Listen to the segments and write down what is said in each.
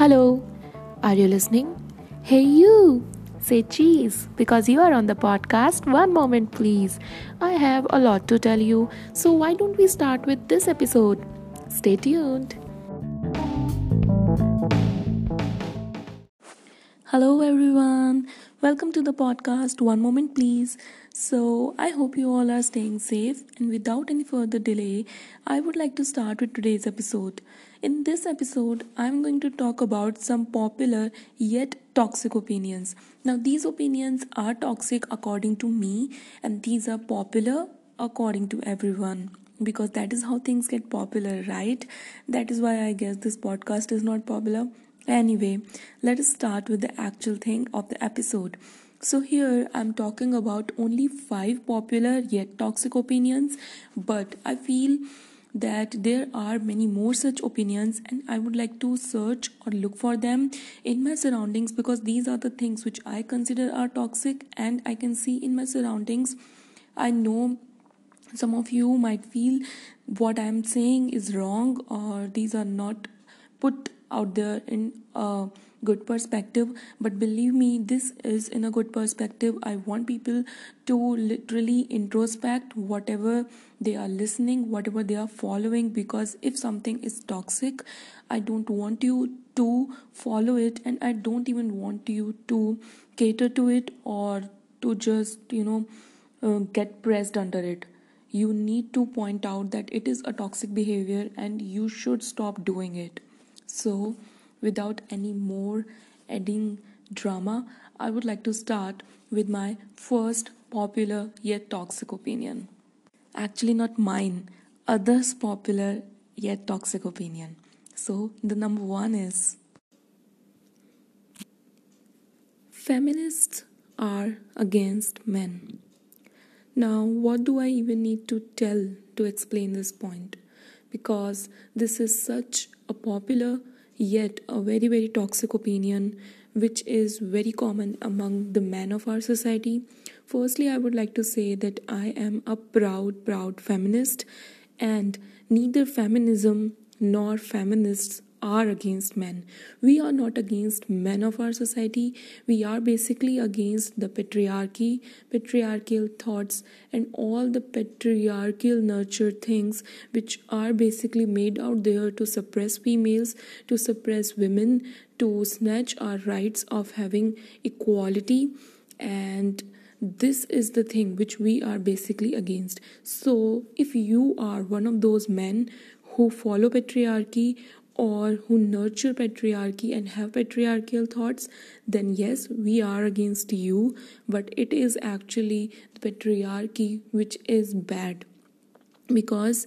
Hello, are you listening? Hey you, say cheese because you are on the podcast. One moment please. I have a lot to tell you, so why don't we start with this episode? Stay tuned. Hello everyone, welcome to the podcast One Moment Please. So I hope you all are staying safe, and without any further delay, I would like to start with today's episode. In this episode, I'm going to talk about some popular yet toxic opinions. Now these opinions are toxic according to me, and these are popular according to everyone. Because that is how things get popular, right? That is why I guess this podcast is not popular. Anyway, let us start with the actual thing of the episode. So here I'm talking about only 5 popular yet toxic opinions, but I feel that there are many more such opinions, and I would like to search or look for them in my surroundings, because these are the things which I consider are toxic, and I can see in my surroundings. I know some of you might feel what I'm saying is wrong, or these are not put out there in a good perspective, but believe me, this is in a good perspective. I want people to literally introspect whatever they are listening, whatever they are following, because if something is toxic, I don't want you to follow it, and I don't even want you to cater to it or to just get pressed under it. You need to point out that it is a toxic behavior and you should stop doing it. So, without any more adding drama, I would like to start with my first popular yet toxic opinion. Actually, not mine, others' popular yet toxic opinion. So, the number one is, feminists are against men. Now, what do I even need to tell to explain this point? Because this is such a popular yet a very, very toxic opinion, which is very common among the men of our society. Firstly, I would like to say that I am a proud feminist, and neither feminism nor feminists are against men. We are not against men of our society. We are basically against the patriarchy, patriarchal thoughts, and all the patriarchal nurture things which are basically made out there to suppress females, to suppress women, to snatch our rights of having equality. And this is the thing which we are basically against. So if you are one of those men who follow patriarchy or who nurture patriarchy and have patriarchal thoughts, then yes, we are against you, but it is actually the patriarchy which is bad. Because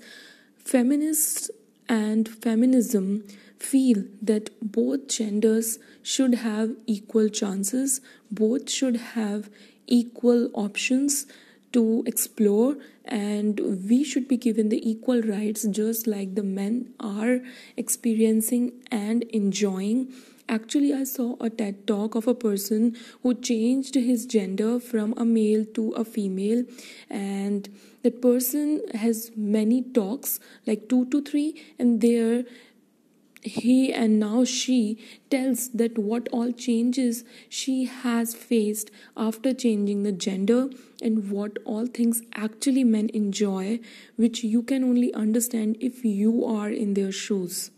feminists and feminism feel that both genders should have equal chances, both should have equal options to explore, and we should be given the equal rights just like the men are experiencing and enjoying. Actually, I saw a TED talk of a person who changed his gender from a male to a female, and that person has many talks, like 2 to 3, and there he and now she tells that what all changes she has faced after changing the gender, and what all things actually men enjoy, which you can only understand if you are in their shoes.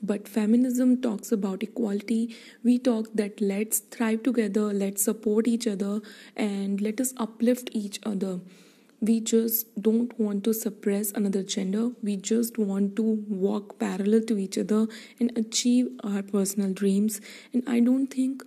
But feminism talks about equality. We talk that let's thrive together, let's support each other, and let us uplift each other. We just don't want to suppress another gender. We just want to walk parallel to each other and achieve our personal dreams. And I don't think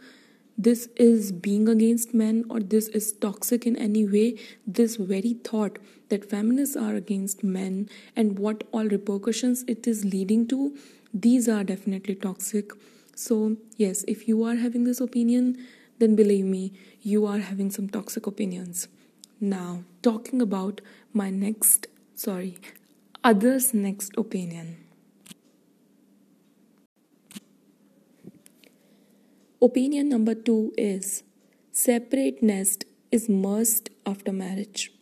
this is being against men or this is toxic in any way. This very thought that feminists are against men and what all repercussions it is leading to, these are definitely toxic. So yes, if you are having this opinion, then believe me, you are having some toxic opinions. Now, talking about my other's next opinion. Opinion number 2 is, separate nest is must after marriage.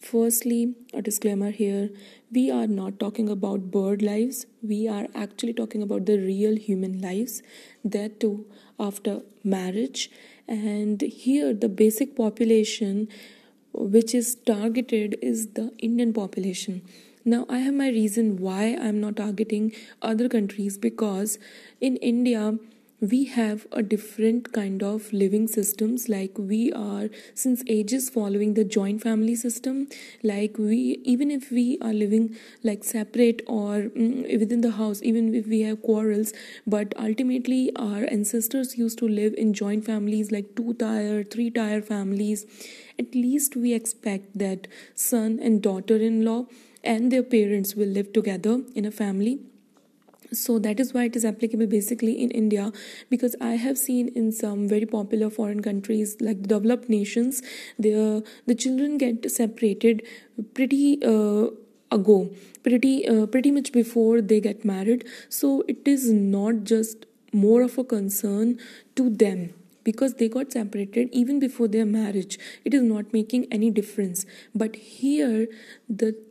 Firstly, a disclaimer here, we are not talking about bird lives, we are actually talking about the real human lives, that too after marriage. And here the basic population which is targeted is the Indian population. Now I have my reason why I am not targeting other countries, because in India we have a different kind of living systems. Like we are since ages following the joint family system. Like we, even if we are living like separate or within the house, even if we have quarrels, but ultimately our ancestors used to live in joint families, like 2-tier, 3-tier families. At least we expect that son and daughter-in-law and their parents will live together in a family. So that is why it is applicable basically in India, because I have seen in some very popular foreign countries like developed nations, the children get separated pretty much before they get married. So it is not just more of a concern to them, because they got separated even before their marriage. It is not making any difference. But here,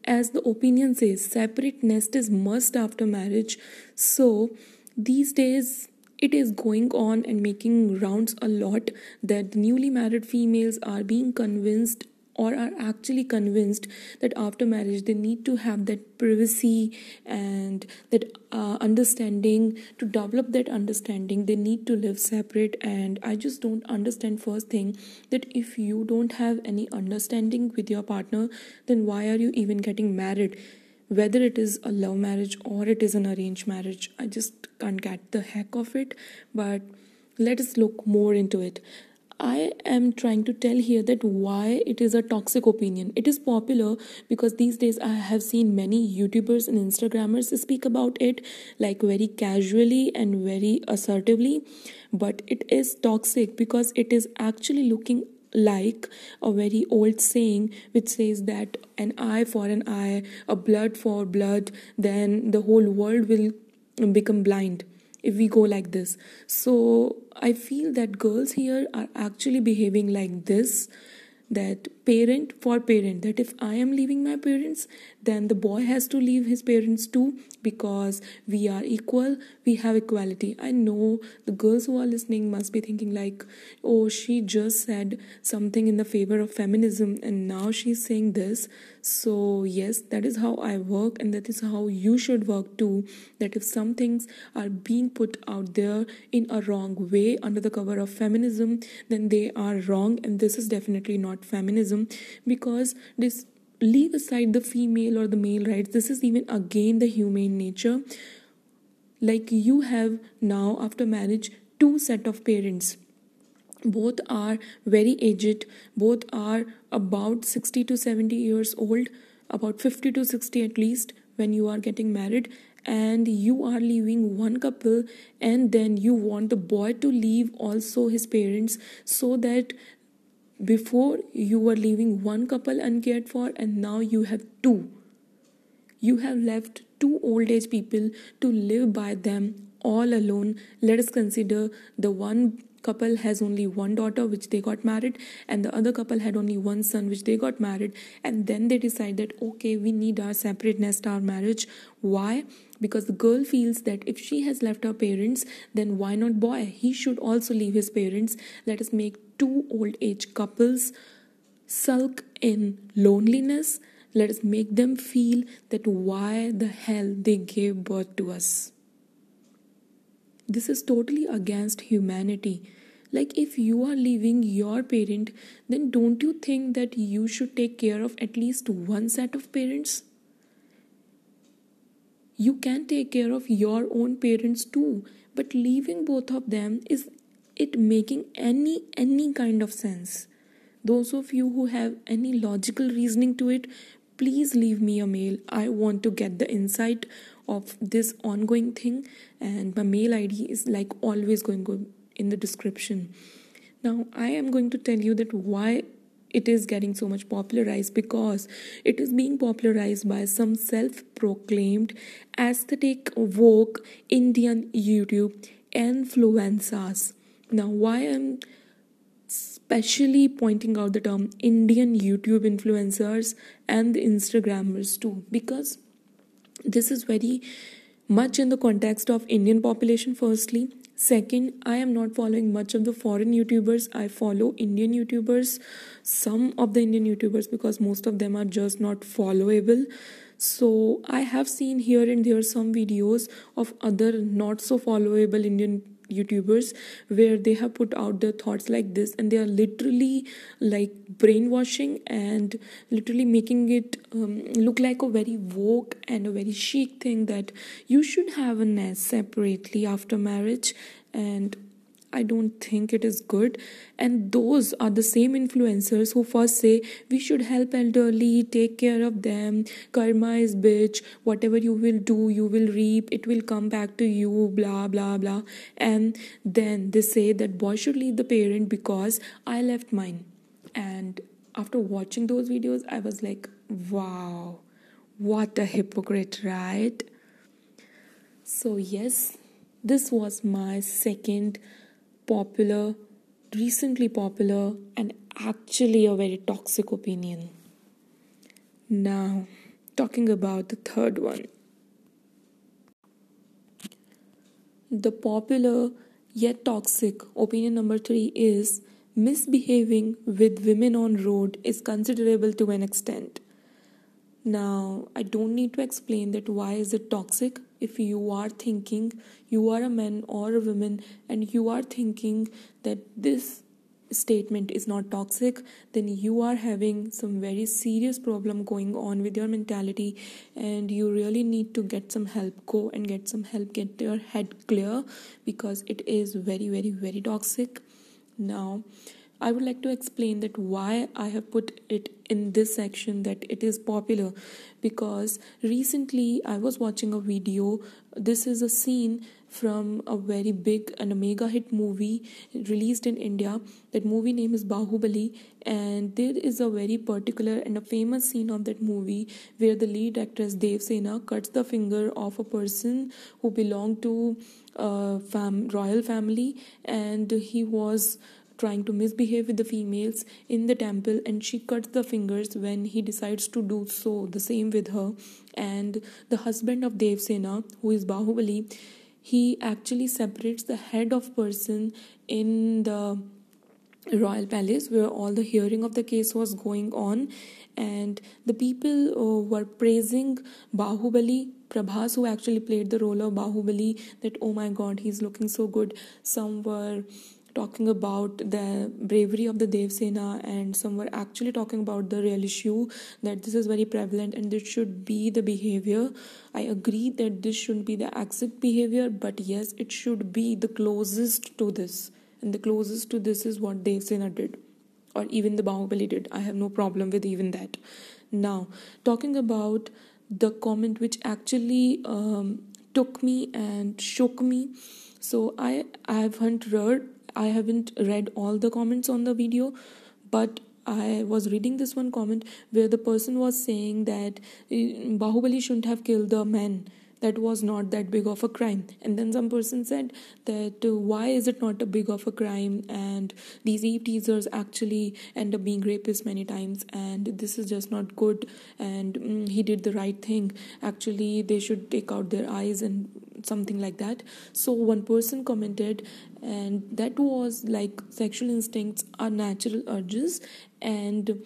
as the opinion says, separate nest is must after marriage. So these days, it is going on and making rounds a lot that newly married females are being convinced, or are actually convinced, that after marriage they need to have that privacy and that understanding. To develop that understanding, they need to live separate. And I just don't understand, first thing, that if you don't have any understanding with your partner, then why are you even getting married? Whether it is a love marriage or it is an arranged marriage, I just can't get the heck of it. But let us look more into it. I am trying to tell here that why it is a toxic opinion. It is popular because these days I have seen many YouTubers and Instagrammers speak about it, like very casually and very assertively. But it is toxic because it is actually looking like a very old saying which says that an eye for an eye, a blood for blood, then the whole world will become blind if we go like this. So I feel that girls here are actually behaving like this, that parent for parent, that if I am leaving my parents, then the boy has to leave his parents too, because we are equal, we have equality. I know the girls who are listening must be thinking like, oh, she just said something in the favor of feminism and now she's saying this. So yes, that is how I work, and that is how you should work too, that if some things are being put out there in a wrong way under the cover of feminism, then they are wrong, and this is definitely not feminism. Because this, leave aside the female or the male rights, this is even again the humane nature. Like you have now after marriage 2 set of parents, both are very aged, both are about 60 to 70 years old, about 50 to 60 at least when you are getting married, and you are leaving one couple, and then you want the boy to leave also his parents, so that before you were leaving one couple uncared for, and now you have 2. You have left 2 old age people to live by them all alone. Let us consider the one couple has only 1 daughter which they got married, and the other couple had only 1 son which they got married, and then they decide that okay, we need our separate nest, our marriage. Why? Because the girl feels that if she has left her parents, then why not boy? He should also leave his parents. Let us make 2 old age couples sulk in loneliness. Let us make them feel that why the hell they gave birth to us. This is totally against humanity. Like if you are leaving your parent, then don't you think that you should take care of at least 1 set of parents? You can take care of your own parents too, but leaving both of them, is it making any kind of sense? Those of you who have any logical reasoning to it, please leave me a mail. I want to get the insight of this ongoing thing, and my mail ID is like always going to go in the description. Now I am going to tell you that why it is getting so much popularized, because it is being popularized by some self-proclaimed aesthetic woke Indian YouTube influencers. Now why I'm especially pointing out the term Indian YouTube influencers and the Instagrammers too, because this is very much in the context of Indian population firstly. Second, I am not following much of the foreign YouTubers. I follow Indian YouTubers, some of the Indian YouTubers, because most of them are just not followable. So I have seen here and there some videos of other not so followable Indian YouTubers where they have put out their thoughts like this, and they are literally like brainwashing and literally making it look like a very woke and a very chic thing that you should have a nest separately after marriage, and I don't think it is good. And those are the same influencers who first say we should help elderly, take care of them, karma is bitch, whatever you will do you will reap, it will come back to you, blah blah blah, and then they say that boy should leave the parent because I left mine. And after watching those videos I was like, wow, what a hypocrite, right? So yes, this was my second popular, recently popular, and actually a very toxic opinion. Now, talking about the third one. The popular yet toxic opinion number 3 is misbehaving with women on road is considerable to an extent. Now, I don't need to explain that why is it toxic. If you are thinking, you are a man or a woman and you are thinking that this statement is not toxic, then you are having some very serious problem going on with your mentality and you really need to get some help. Go and get some help, get your head clear, because it is very, very, very toxic. Now, I would like to explain that why I have put it in this section that it is popular, because recently I was watching a video. This is a scene from a very big and a mega hit movie released in India. That movie name is Bahubali, and there is a very particular and a famous scene of that movie where the lead actress Devasena cuts the finger of a person who belonged to a royal family, and he was trying to misbehave with the females in the temple, and she cuts the fingers when he decides to do so the same with her. And the husband of Devasena, who is Bahubali, he actually separates the head of person in the royal palace where all the hearing of the case was going on, and the people were praising Bahubali, Prabhas, who actually played the role of Bahubali, that oh my god, he's looking so good. Some were talking about the bravery of the Devasena, and some were actually talking about the real issue, that this is very prevalent and this should be the behavior. I agree that this shouldn't be the exact behavior, but yes, it should be the closest to this, and the closest to this is what Devasena did, or even the Bahubali did. I have no problem with even that. Now, talking about the comment which actually took me and shook me. So I haven't read all the comments on the video, but I was reading this one comment where the person was saying that Bahubali shouldn't have killed the man. That was not that big of a crime. And then some person said that why is it not a big of a crime, and these eve teasers actually end up being rapists many times, and this is just not good, and he did the right thing. Actually, they should take out their eyes and something like that. So one person commented, and that was like, sexual instincts are natural urges and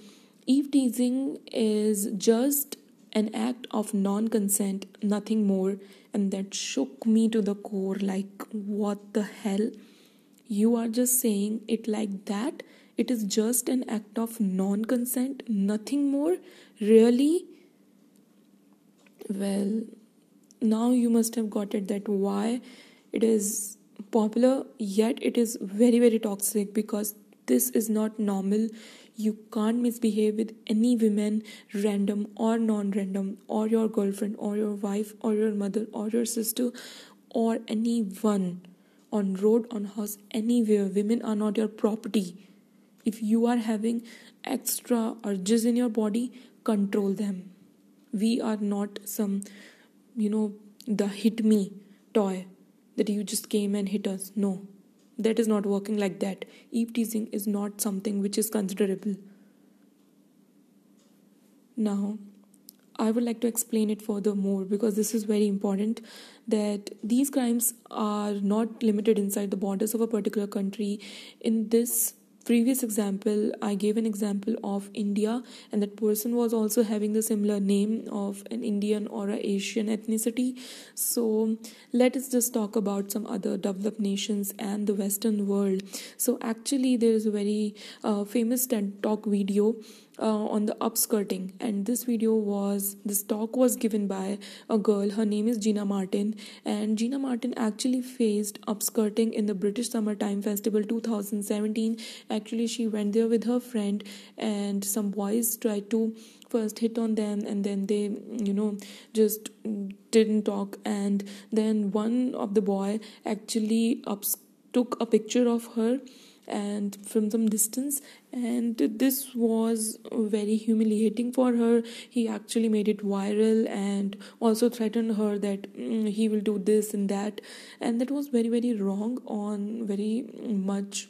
eve teasing is just an act of non-consent, nothing more. And that shook me to the core, like what the hell, you are just saying it like that, it is just an act of non-consent, nothing more, really? Well, now you must have got it that why it is popular yet it is very, very toxic, because this is not normal. You can't misbehave with any women, random or non-random, or your girlfriend or your wife or your mother or your sister or anyone, on road, on house, anywhere. Women are not your property. If you are having extra urges in your body, control them. We are not some, the hit me toy that you just came and hit us. No, That is not working like that. Eve-teasing is not something which is considerable. Now, I would like to explain it further more because this is very important, that these crimes are not limited inside the borders of a particular country. In this previous example, I gave an example of India, and that person was also having the similar name of an Indian or an Asian ethnicity. So let us just talk about some other developed nations and the Western world. So actually there is a very famous TED Talk video on the upskirting, and this talk was given by a girl. Her name is Gina Martin, and Gina Martin actually faced upskirting in the British Summertime Festival 2017. Actually, she went there with her friend, and some boys tried to first hit on them, and then they just didn't talk, and then one of the boy actually took a picture of her and from some distance, and this was very humiliating for her. He actually made it viral and also threatened her that he will do this and that, and that was very, very wrong on very much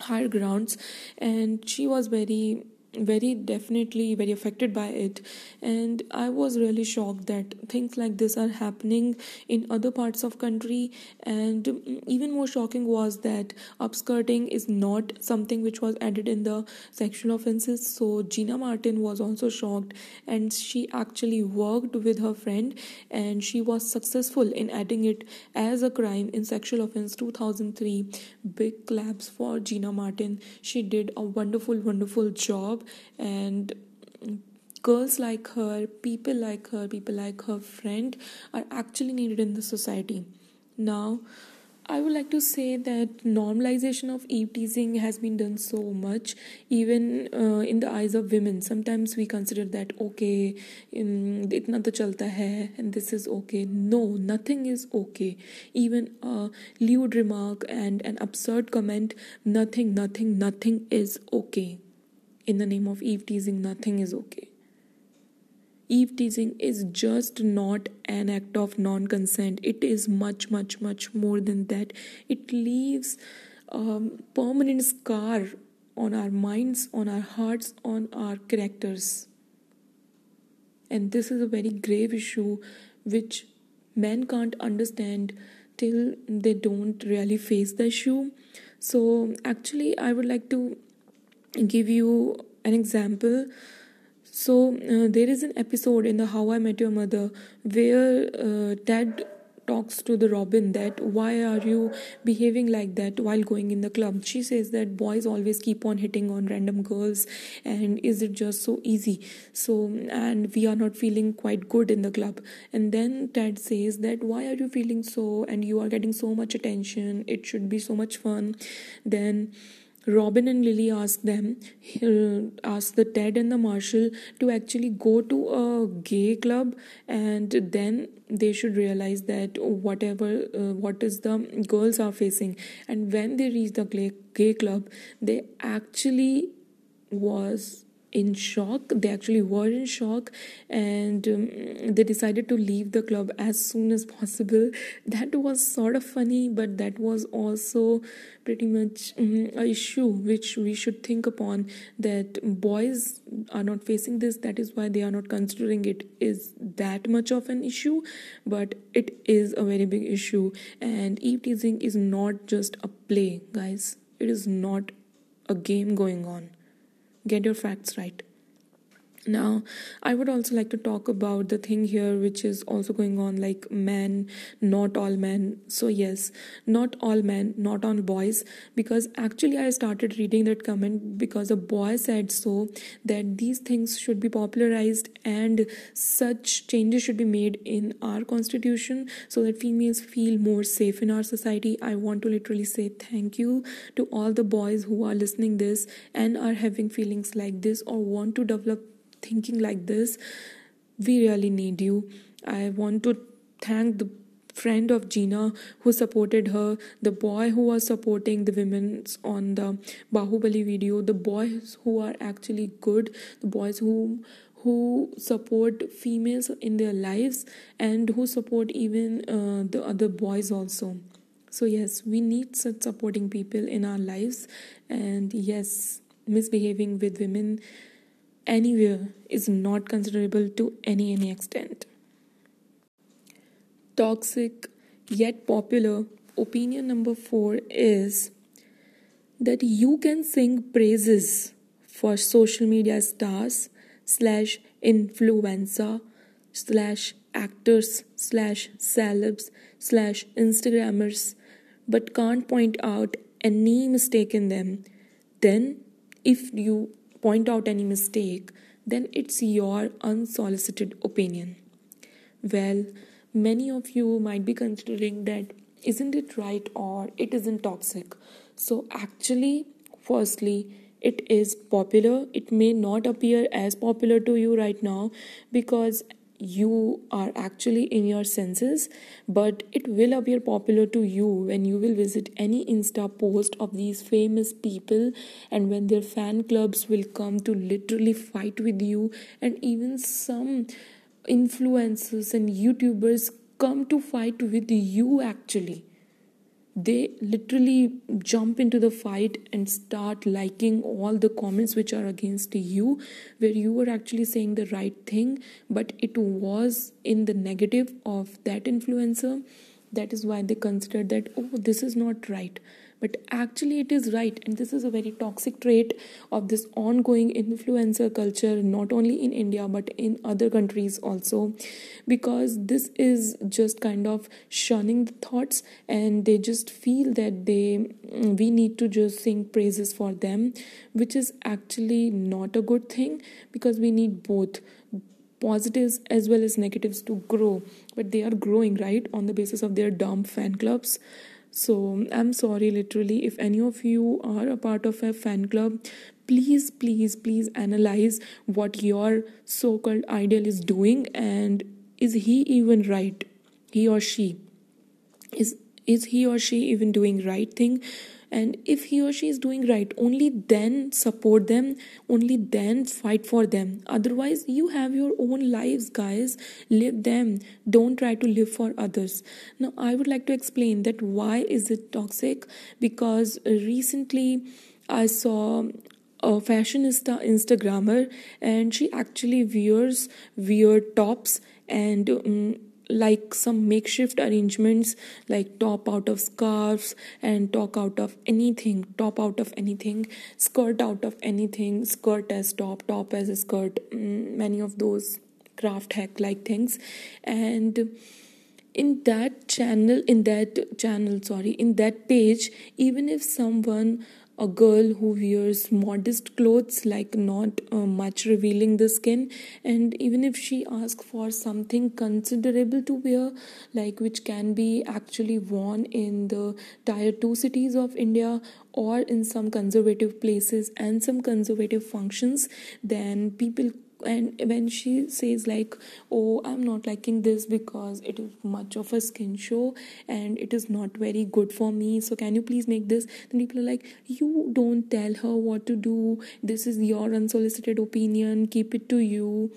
higher grounds, and she was very, very definitely very affected by it. And I was really shocked that things like this are happening in other parts of country. And even more shocking was that upskirting is not something which was added in the sexual offenses. So Gina Martin was also shocked, and she actually worked with her friend, and she was successful in adding it as a crime in sexual offense 2003. Big claps for Gina Martin. She did a wonderful job. And girls like her, people like her friend are actually needed in the society. Now, I would like to say that normalization of eve-teasing has been done so much, even in the eyes of women. Sometimes we consider that, okay, itna to chalta hai, and this is okay. No, nothing is okay. Even a lewd remark and an absurd comment, nothing is okay. In the name of eve-teasing, nothing is okay. Eve-teasing is just not an act of non-consent. It is much more than that. It leaves permanent scar on our minds, on our hearts, on our characters. And this is a very grave issue which men can't understand till they don't really face the issue. So actually, I would like to give you an example. So there is an episode in the How I Met Your Mother where Ted talks to the Robin that, why are you behaving like that while going in the club? She says that boys always keep on hitting on random girls, and is it just so easy? So, and we are not feeling quite good in the club. And then Ted says that, why are you feeling so, and you are getting so much attention, it should be so much fun. Then Robin and Lily asked the Ted and the Marshall to actually go to a gay club, and then they should realize that what is the girls are facing. And when they reached the gay club, they actually was in shock. They actually were in shock, and they decided to leave the club as soon as possible. That was sort of funny, but that was also pretty much an issue which we should think upon, that boys are not facing this. That is why they are not considering it is that much of an issue, but it is a very big issue. And eve-teasing is not just a play, guys. It is not a game going on. Get your facts right. Now, I would also like to talk about the thing here which is also going on, like men, not all men. So yes, not all men, not all boys, because actually I started reading that comment because a boy said so, that these things should be popularized and such changes should be made in our constitution so that females feel more safe in our society. I want to literally say thank you to all the boys who are listening this and are having feelings like this or want to develop thinking like this. We really need you. I want to thank the friend of Gina who supported her, the boy who was supporting the women on the Bahubali video, the boys who are actually good, the boys who support females in their lives and who support even the other boys also. So yes, we need such supporting people in our lives. And yes, misbehaving with women anywhere is not considerable to any extent. Toxic yet popular opinion number 4 is that you can sing praises for social media stars / influencer / actors / celebs / Instagrammers, but can't point out any mistake in them. Then if you point out any mistake, then it's your unsolicited opinion. Well, many of you might be considering that isn't it right or it isn't toxic. So actually, firstly, it is popular. It may not appear as popular to you right now because you are actually in your senses, but it will appear popular to you when you will visit any Insta post of these famous people and when their fan clubs will come to literally fight with you, and even some influencers and YouTubers come to fight with you actually. They literally jump into the fight and start liking all the comments which are against you, where you were actually saying the right thing, but it was in the negative of that influencer. That is why they consider that, oh, this is not right. But actually it is right, and this is a very toxic trait of this ongoing influencer culture, not only in India but in other countries also, because this is just kind of shunning the thoughts, and they just feel that we need to just sing praises for them, which is actually not a good thing, because we need both positives as well as negatives to grow. But they are growing, right, on the basis of their dumb fan clubs. So I'm sorry, literally, if any of you are a part of a fan club, please analyze what your so-called idol is doing, and is he even right? He or she. Is he or she even doing right thing? And if he or she is doing right, only then support them, only then fight for them. Otherwise, you have your own lives, guys. Live them. Don't try to live for others. Now, I would like to explain that why is it toxic? Because recently I saw a fashionista Instagrammer, and she actually wears weird tops and like some makeshift arrangements, like top out of scarves and top out of anything, skirt out of anything, skirt as top as a skirt, many of those craft hack like things. And in that page, even if a girl who wears modest clothes, like not much revealing the skin, and even if she asks for something considerable to wear, like which can be actually worn in the tier 2 cities of India or in some conservative places and some conservative functions, then people, and when she says like, oh, I'm not liking this because it is much of a skin show and it is not very good for me, so can you please make this? Then people are like, you don't tell her what to do. This is your unsolicited opinion. Keep it to you.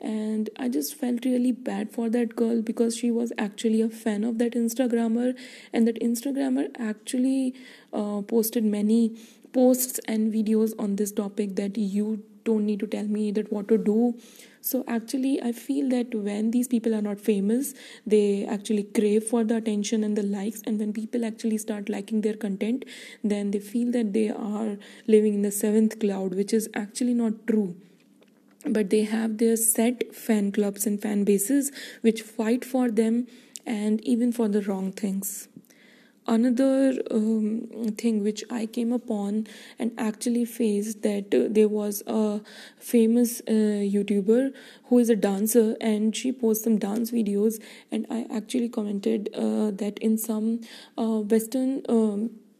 And I just felt really bad for that girl, because she was actually a fan of that Instagrammer, and that Instagrammer actually posted many posts and videos on this topic that you don't need to tell me that what to do. So actually I feel that when these people are not famous, they actually crave for the attention and the likes, and when people actually start liking their content, then they feel that they are living in the 7th cloud, which is actually not true. But they have their set fan clubs and fan bases which fight for them, and even for the wrong things. Another thing which I came upon and actually faced, that there was a famous YouTuber who is a dancer, and she posts some dance videos, and I actually commented that in some Western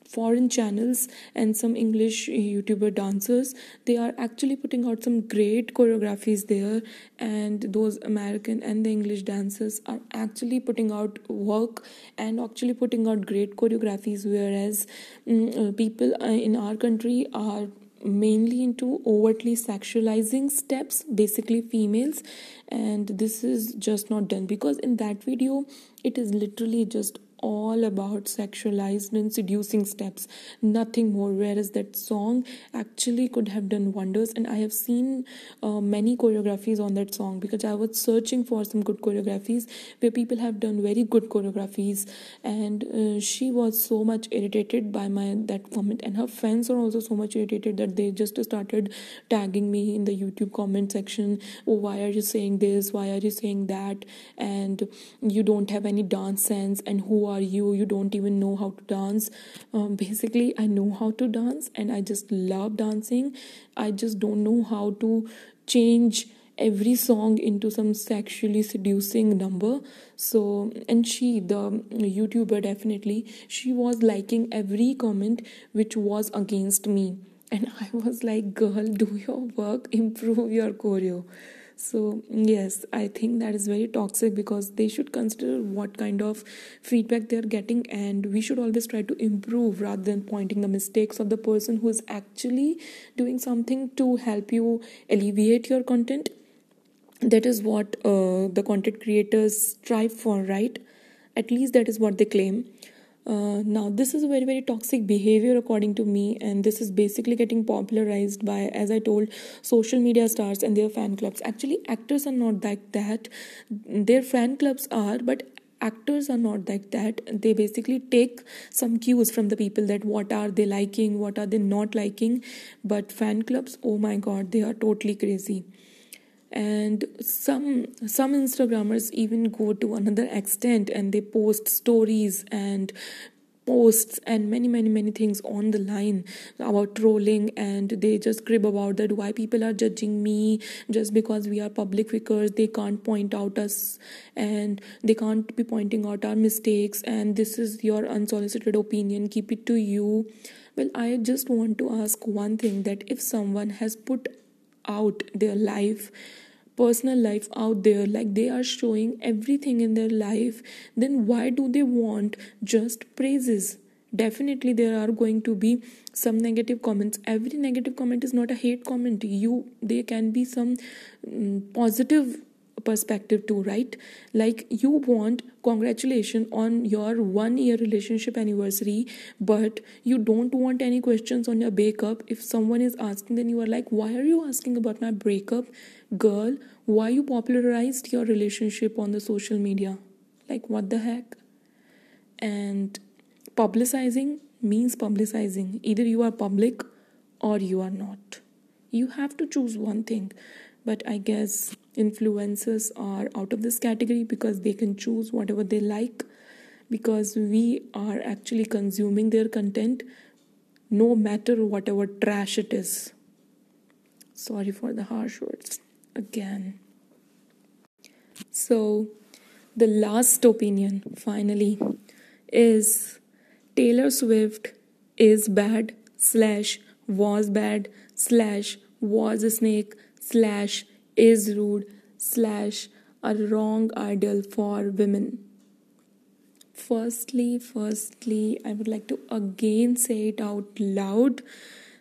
foreign channels and some English YouTuber dancers, they are actually putting out some great choreographies there, and those American and the English dancers are actually putting out work and actually putting out great choreographies, whereas people in our country are mainly into overtly sexualizing steps, basically females, and this is just not done, because in that video it is literally just all about sexualized and seducing steps, nothing more, whereas that song actually could have done wonders. And I have seen many choreographies on that song, because I was searching for some good choreographies where people have done very good choreographies. And she was so much irritated by that comment, and her fans are also so much irritated that they just started tagging me in the YouTube comment section. Oh, why are you saying this? Why are you saying that? And you don't have any dance sense, and who are you? You don't even know how to dance. Basically, I know how to dance and I just love dancing. I just don't know how to change every song into some sexually seducing number. So, and she, the YouTuber, definitely, she was liking every comment which was against me. And I was like, girl, do your work, improve your choreo. So yes, I think that is very toxic, because they should consider what kind of feedback they are getting, and we should always try to improve rather than pointing the mistakes of the person who is actually doing something to help you alleviate your content. That is what the content creators strive for, right? At least that is what they claim. Now, this is a very, very toxic behavior according to me, and this is basically getting popularized by, as I told, social media stars and their fan clubs. Actually, actors are not like that. Their fan clubs are, but actors are not like that. They basically take some cues from the people that what are they liking, what are they not liking. But fan clubs, oh my god, they are totally crazy. And some Instagrammers even go to another extent, and they post stories and posts and many things on the line about trolling, and they just crib about that, why people are judging me just because we are public figures. They can't point out us, and they can't be pointing out our mistakes, and this is your unsolicited opinion, keep it to you. Well, I just want to ask one thing, that if someone has put out their life, personal life out there, like they are showing everything in their life, then why do they want just praises? Definitely there are going to be some negative comments. Every negative comment is not a hate comment. There can be some positive perspective too, right? Like, you want congratulations on your 1-year relationship anniversary, but you don't want any questions on your breakup. If someone is asking, then you are like, why are you asking about my breakup? Girl, why you popularized your relationship on the social media? Like, what the heck? And publicizing means publicizing. Either you are public or you are not. You have to choose one thing. But I guess influencers are out of this category, because they can choose whatever they like, because we are actually consuming their content no matter whatever trash it is. Sorry for the harsh words again. So the last opinion finally is Taylor Swift is bad / was bad / was a snake / is rude / a wrong ideal for women. Firstly, I would like to again say it out loud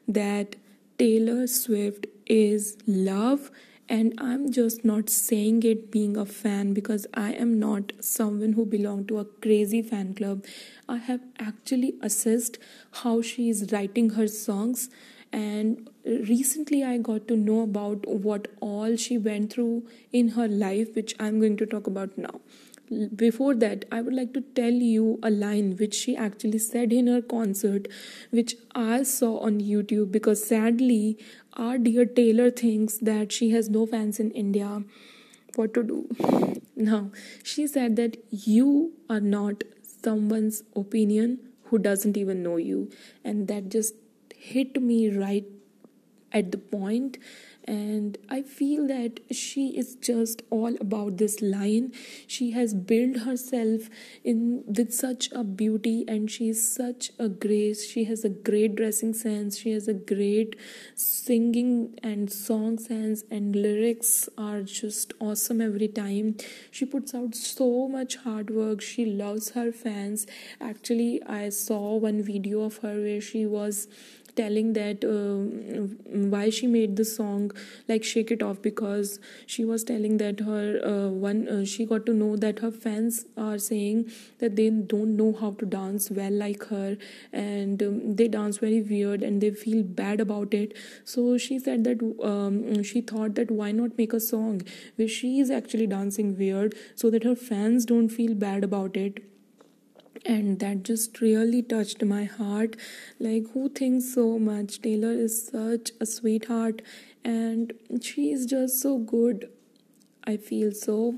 that Taylor Swift is love, and I'm just not saying it being a fan, because I am not someone who belong to a crazy fan club. I have actually assessed how she is writing her songs, and recently I got to know about what all she went through in her life, which I'm going to talk about now. Before that, I would like to tell you a line which she actually said in her concert, which I saw on YouTube, because sadly our dear Taylor thinks that she has no fans in India. What to do? Now, she said that you are not someone's opinion who doesn't even know you, and that just hit me right at the point. And I feel that she is just all about this line. She has built herself in with such a beauty, and she is such a grace. She has a great dressing sense. She has a great singing and song sense, and lyrics are just awesome every time. She puts out so much hard work. She loves her fans. Actually, I saw one video of her where she was telling that why she made the song like Shake It Off, because she was telling that her she got to know that her fans are saying that they don't know how to dance well like her, and they dance very weird and they feel bad about it. So she said that she thought that why not make a song where she is actually dancing weird so that her fans don't feel bad about it. And that just really touched my heart. Like, who thinks so much? Taylor is such a sweetheart and she is just so good. I feel so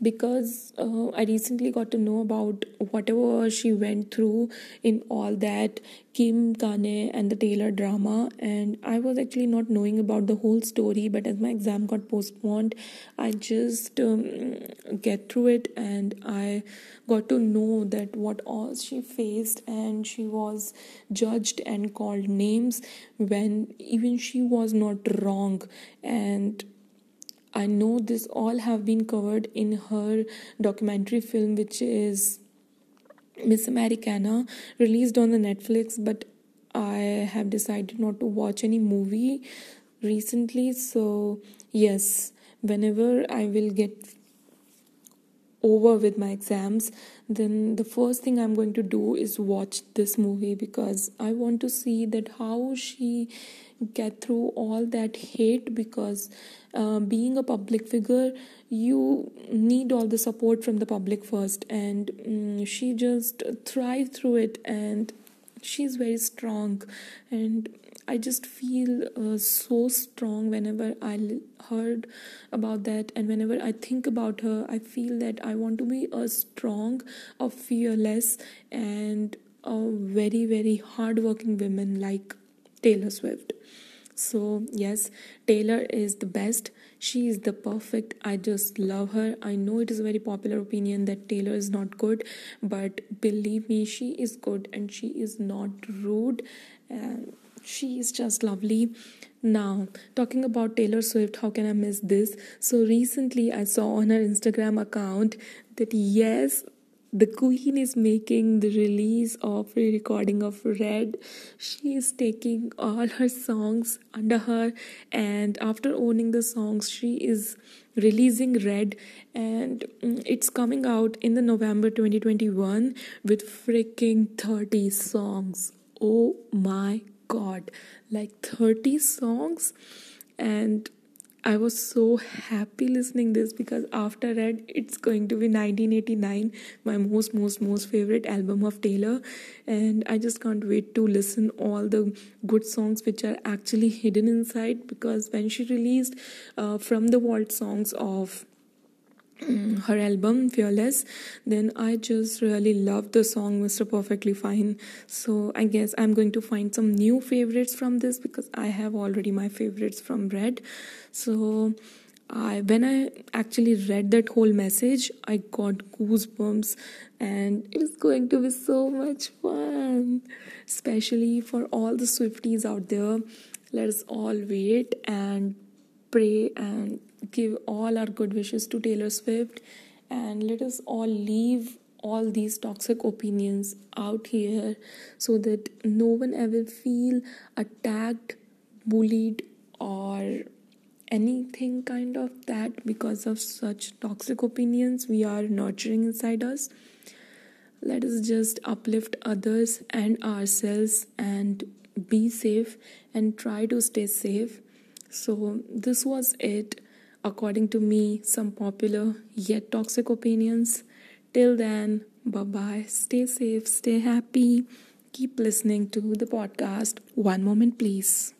because I recently got to know about whatever she went through in all that Kim Kanye and the Taylor drama, and I was actually not knowing about the whole story, but as my exam got postponed, I just get through it and I got to know that what all she faced, and she was judged and called names when even she was not wrong. And I know this all have been covered in her documentary film, which is Miss Americana, released on the Netflix, but I have decided not to watch any movie recently. So yes, whenever I will get over with my exams, then the first thing I'm going to do is watch this movie, because I want to see that how she get through all that hate, because being a public figure, you need all the support from the public first, and she just thrived through it, and she's very strong, and I just feel so strong whenever I heard about that, and whenever I think about her, I feel that I want to be a strong, a fearless, and a very, very hardworking woman like Taylor Swift. So yes, Taylor is the best. She is the perfect. I just love her. I know it is a very popular opinion that Taylor is not good, but believe me, she is good and she is not rude. She is just lovely. Now, talking about Taylor Swift, how can I miss this? So recently I saw on her Instagram account that yes, the queen is making the release of re-recording of Red. She is taking all her songs under her, and after owning the songs, she is releasing Red, and it's coming out in the November 2021 with freaking 30 songs. Oh my God, like 30 songs. And I was so happy listening this, because after Red, it's going to be 1989, my most favorite album of Taylor, and I just can't wait to listen all the good songs which are actually hidden inside, because when she released From the Vault songs of her album Fearless, then I just really loved the song Mr. Perfectly Fine. So I guess I'm going to find some new favorites from this, because I have already my favorites from Red. So when I actually read that whole message, I got goosebumps, and it's going to be so much fun, especially for all the Swifties out there. Let us all wait and pray and give all our good wishes to Taylor Swift, and let us all leave all these toxic opinions out here so that no one ever feel attacked, bullied, or anything kind of that because of such toxic opinions we are nurturing inside us. Let us just uplift others and ourselves and be safe and try to stay safe. So this was it. According to me, some popular yet toxic opinions. Till then, bye-bye. Stay safe, stay happy. Keep listening to the podcast. One moment, please.